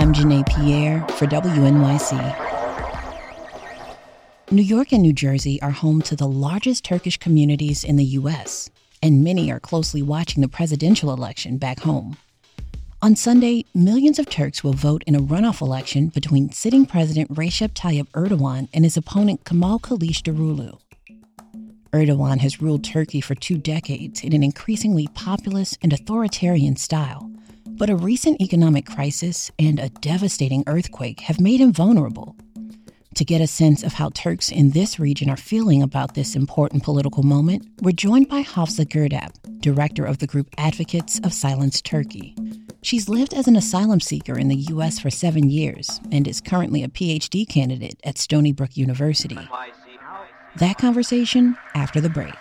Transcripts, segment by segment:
I'm Janae Pierre for WNYC. New York and New Jersey are home to the largest Turkish communities in the U.S., and many are closely watching the presidential election back home. On Sunday, millions of Turks will vote in a runoff election between sitting President Recep Tayyip Erdogan and his opponent Kemal Kılıçdaroğlu. Erdogan has ruled Turkey for 2 decades in an increasingly populist and authoritarian style, but a recent economic crisis and a devastating earthquake have made him vulnerable. To get a sense of how Turks in this region are feeling about this important political moment, we're joined by Hafza Girdap, director of the group Advocates of Silenced Turkey. She's lived as an asylum seeker in the U.S. for 7 years and is currently a Ph.D. candidate at Stony Brook University. That conversation after the break.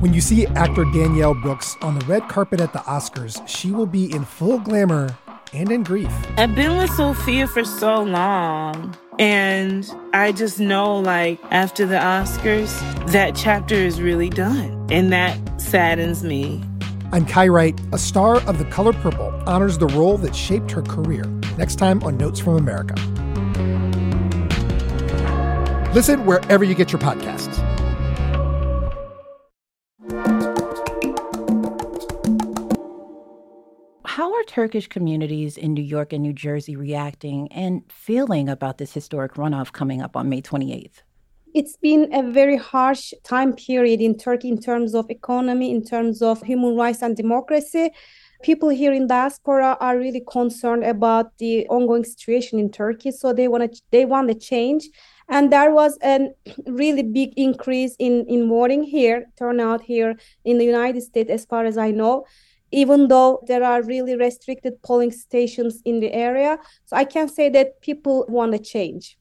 When you see actor Danielle Brooks on the red carpet at the Oscars, she will be in full glamour and in grief. I've been with Sophia for so long, and I just know, like, after the Oscars, that chapter is really done, and that saddens me. I'm Kai Wright. A star of The Color Purple honors the role that shaped her career. Next time on Notes from America. Listen wherever you get your podcasts. How are Turkish communities in New York and New Jersey reacting and feeling about this historic runoff coming up on May 28th? It's been a very harsh time period in Turkey in terms of economy, in terms of human rights and democracy. People here in diaspora are really concerned about the ongoing situation in Turkey, so they want a change. And there was a really big increase in voting here, turnout here in the United States, as far as I know, even though there are really restricted polling stations in the area. So I can say that people want a change.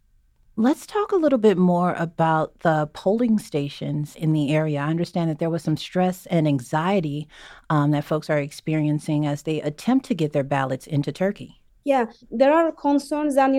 Let's talk a little bit more about the polling stations in the area. I understand that there was some stress and anxiety that folks are experiencing as they attempt to get their ballots into Turkey. Yeah, there are concerns and,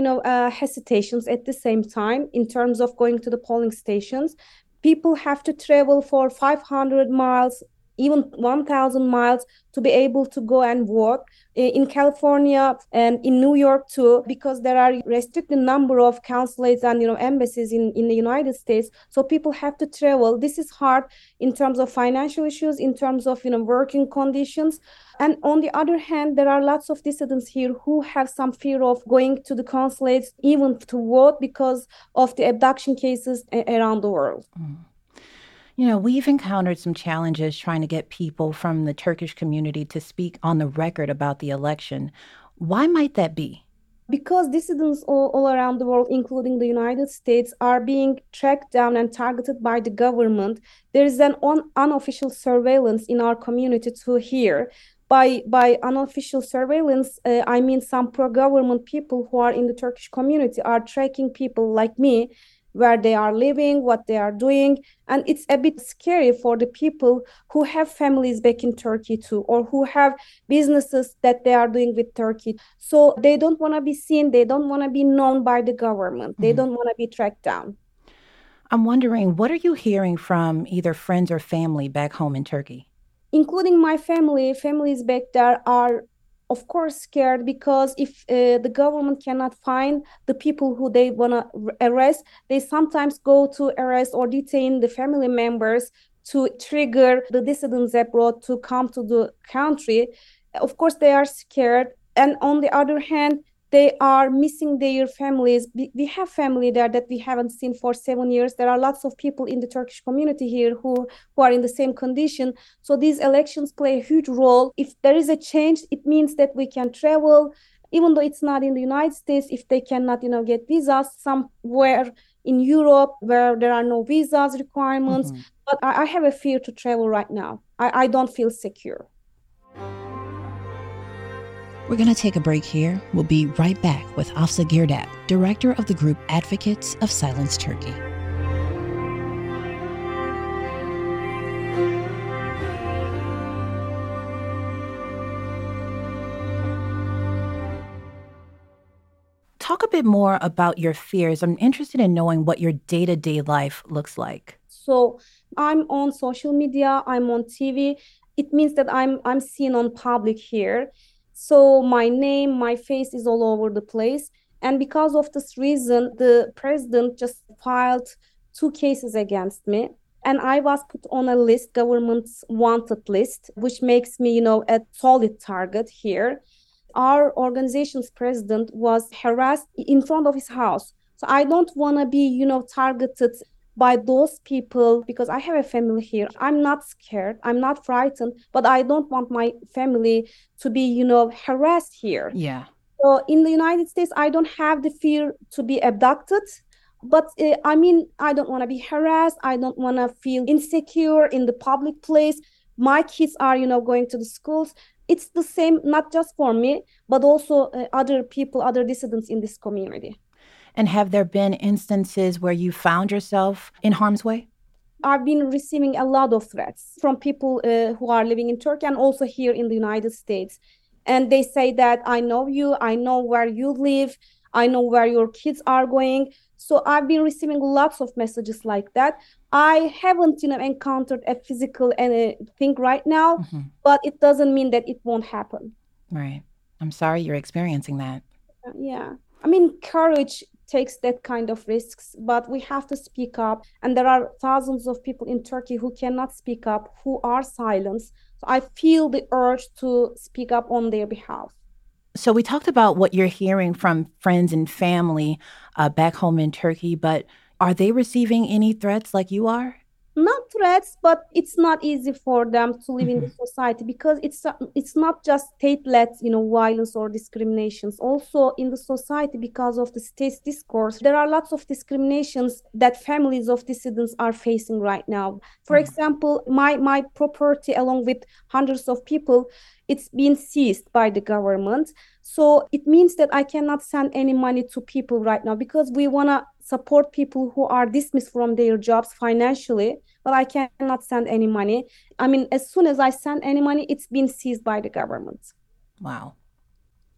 hesitations at the same time in terms of going to the polling stations. People have to travel for 500 miles, even 1,000 miles to be able to go and vote in California and in New York, too, because there are restricted number of consulates and, embassies in the United States. So people have to travel. This is hard in terms of financial issues, in terms of, working conditions. And on the other hand, there are lots of dissidents here who have some fear of going to the consulates, even to vote, because of the abduction cases around the world. Mm. We've encountered some challenges trying to get people from the Turkish community to speak on the record about the election. Why might that be? Because dissidents all around the world, including the United States, are being tracked down and targeted by the government. There is an unofficial surveillance in our community too here. By unofficial surveillance, I mean some pro-government people who are in the Turkish community are tracking people like me, where they are living, what they are doing. And it's a bit scary for the people who have families back in Turkey too, or who have businesses that they are doing with Turkey. So they don't want to be seen. They don't want to be known by the government. They don't want to be tracked down. I'm wondering, what are you hearing from either friends or family back home in Turkey? Including my family, families back there are, of course, scared, because if the government cannot find the people who they want to arrest, they sometimes go to arrest or detain the family members to trigger the dissidents abroad to come to the country. Of course, they are scared. And on the other hand, they are missing their families. We have family there that we haven't seen for 7 years. There are lots of people in the Turkish community here who are in the same condition. So these elections play a huge role. If there is a change, it means that we can travel, even though it's not in the United States, if they cannot, get visas somewhere in Europe where there are no visas requirements. Mm-hmm. But I have a fear to travel right now. I don't feel secure. We're going to take a break here. We'll be right back with Hafza Girdap, director of the group Advocates of Silenced Turkey. Talk a bit more about your fears. I'm interested in knowing what your day-to-day life looks like. So I'm on social media. I'm on TV. It means that I'm seen on public here. So my name, my face is all over the place. And because of this reason, the president just filed 2 cases against me. And I was put on a list, government's wanted list, which makes me, a solid target here. Our organization's president was harassed in front of his house. So I don't want to be, targeted by those people because I have a family here. I'm not scared. I'm not frightened, but I don't want my family to be, harassed here. Yeah. So in the United States, I don't have the fear to be abducted, but I don't want to be harassed. I don't want to feel insecure in the public place. My kids are, going to the schools. It's the same, not just for me, but also other people, other dissidents in this community. And have there been instances where you found yourself in harm's way? I've been receiving a lot of threats from people who are living in Turkey and also here in the United States. And they say that, I know you, I know where you live, I know where your kids are going. So I've been receiving lots of messages like that. I haven't, encountered a physical thing right now, mm-hmm. but it doesn't mean that it won't happen. Right. I'm sorry you're experiencing that. Yeah. Courage takes that kind of risks, but we have to speak up. And there are thousands of people in Turkey who cannot speak up, who are silenced. So I feel the urge to speak up on their behalf. So we talked about what you're hearing from friends and family back home in Turkey, but are they receiving any threats like you are? Not threats, but it's not easy for them to live mm-hmm. in this society because it's not just state-led, violence or discriminations. Also in the society, because of the state's discourse, there are lots of discriminations that families of dissidents are facing right now. For mm-hmm. example, my property, along with hundreds of people, it's been seized by the government. So it means that I cannot send any money to people right now because we want to support people who are dismissed from their jobs financially, but I cannot send any money. As soon as I send any money, it's been seized by the government. Wow.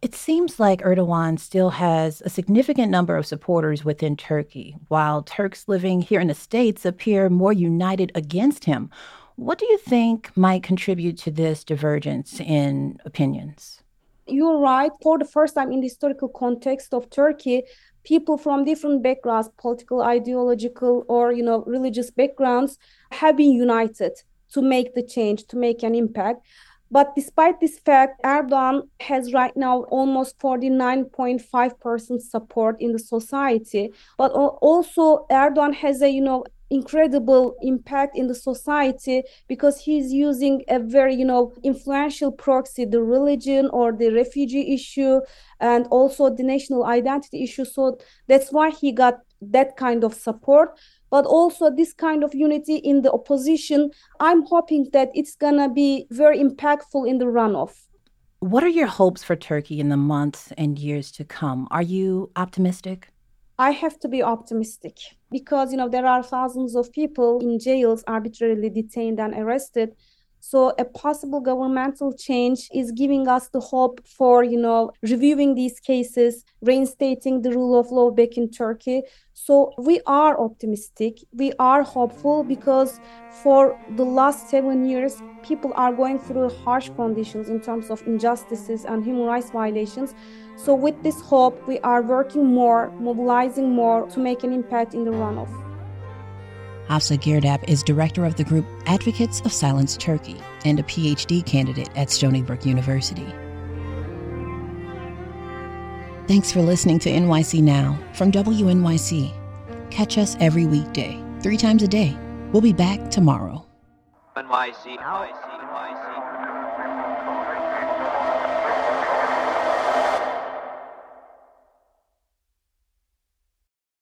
It seems like Erdogan still has a significant number of supporters within Turkey, while Turks living here in the States appear more united against him. What do you think might contribute to this divergence in opinions? You're right. For the first time in the historical context of Turkey, people from different backgrounds, political, ideological, or, religious backgrounds, have been united to make the change, to make an impact. But despite this fact, Erdogan has right now almost 49.5% support in the society. But also Erdogan has a, incredible impact in the society because he's using a very, influential proxy, the religion or the refugee issue and also the national identity issue. So that's why he got that kind of support, but also this kind of unity in the opposition. I'm hoping that it's going to be very impactful in the runoff. What are your hopes for Turkey in the months and years to come? Are you optimistic? I have to be optimistic because, there are thousands of people in jails arbitrarily detained and arrested. So a possible governmental change is giving us the hope for, reviewing these cases, reinstating the rule of law back in Turkey. So we are optimistic. We are hopeful because for the last 7 years, people are going through harsh conditions in terms of injustices and human rights violations. So with this hope, we are working more, mobilizing more to make an impact in the runoff. Hafza Girdap is director of the group Advocates of Silenced Turkey and a PhD candidate at Stony Brook University. Thanks for listening to NYC Now from WNYC. Catch us every weekday, 3 times a day. We'll be back tomorrow. NYC.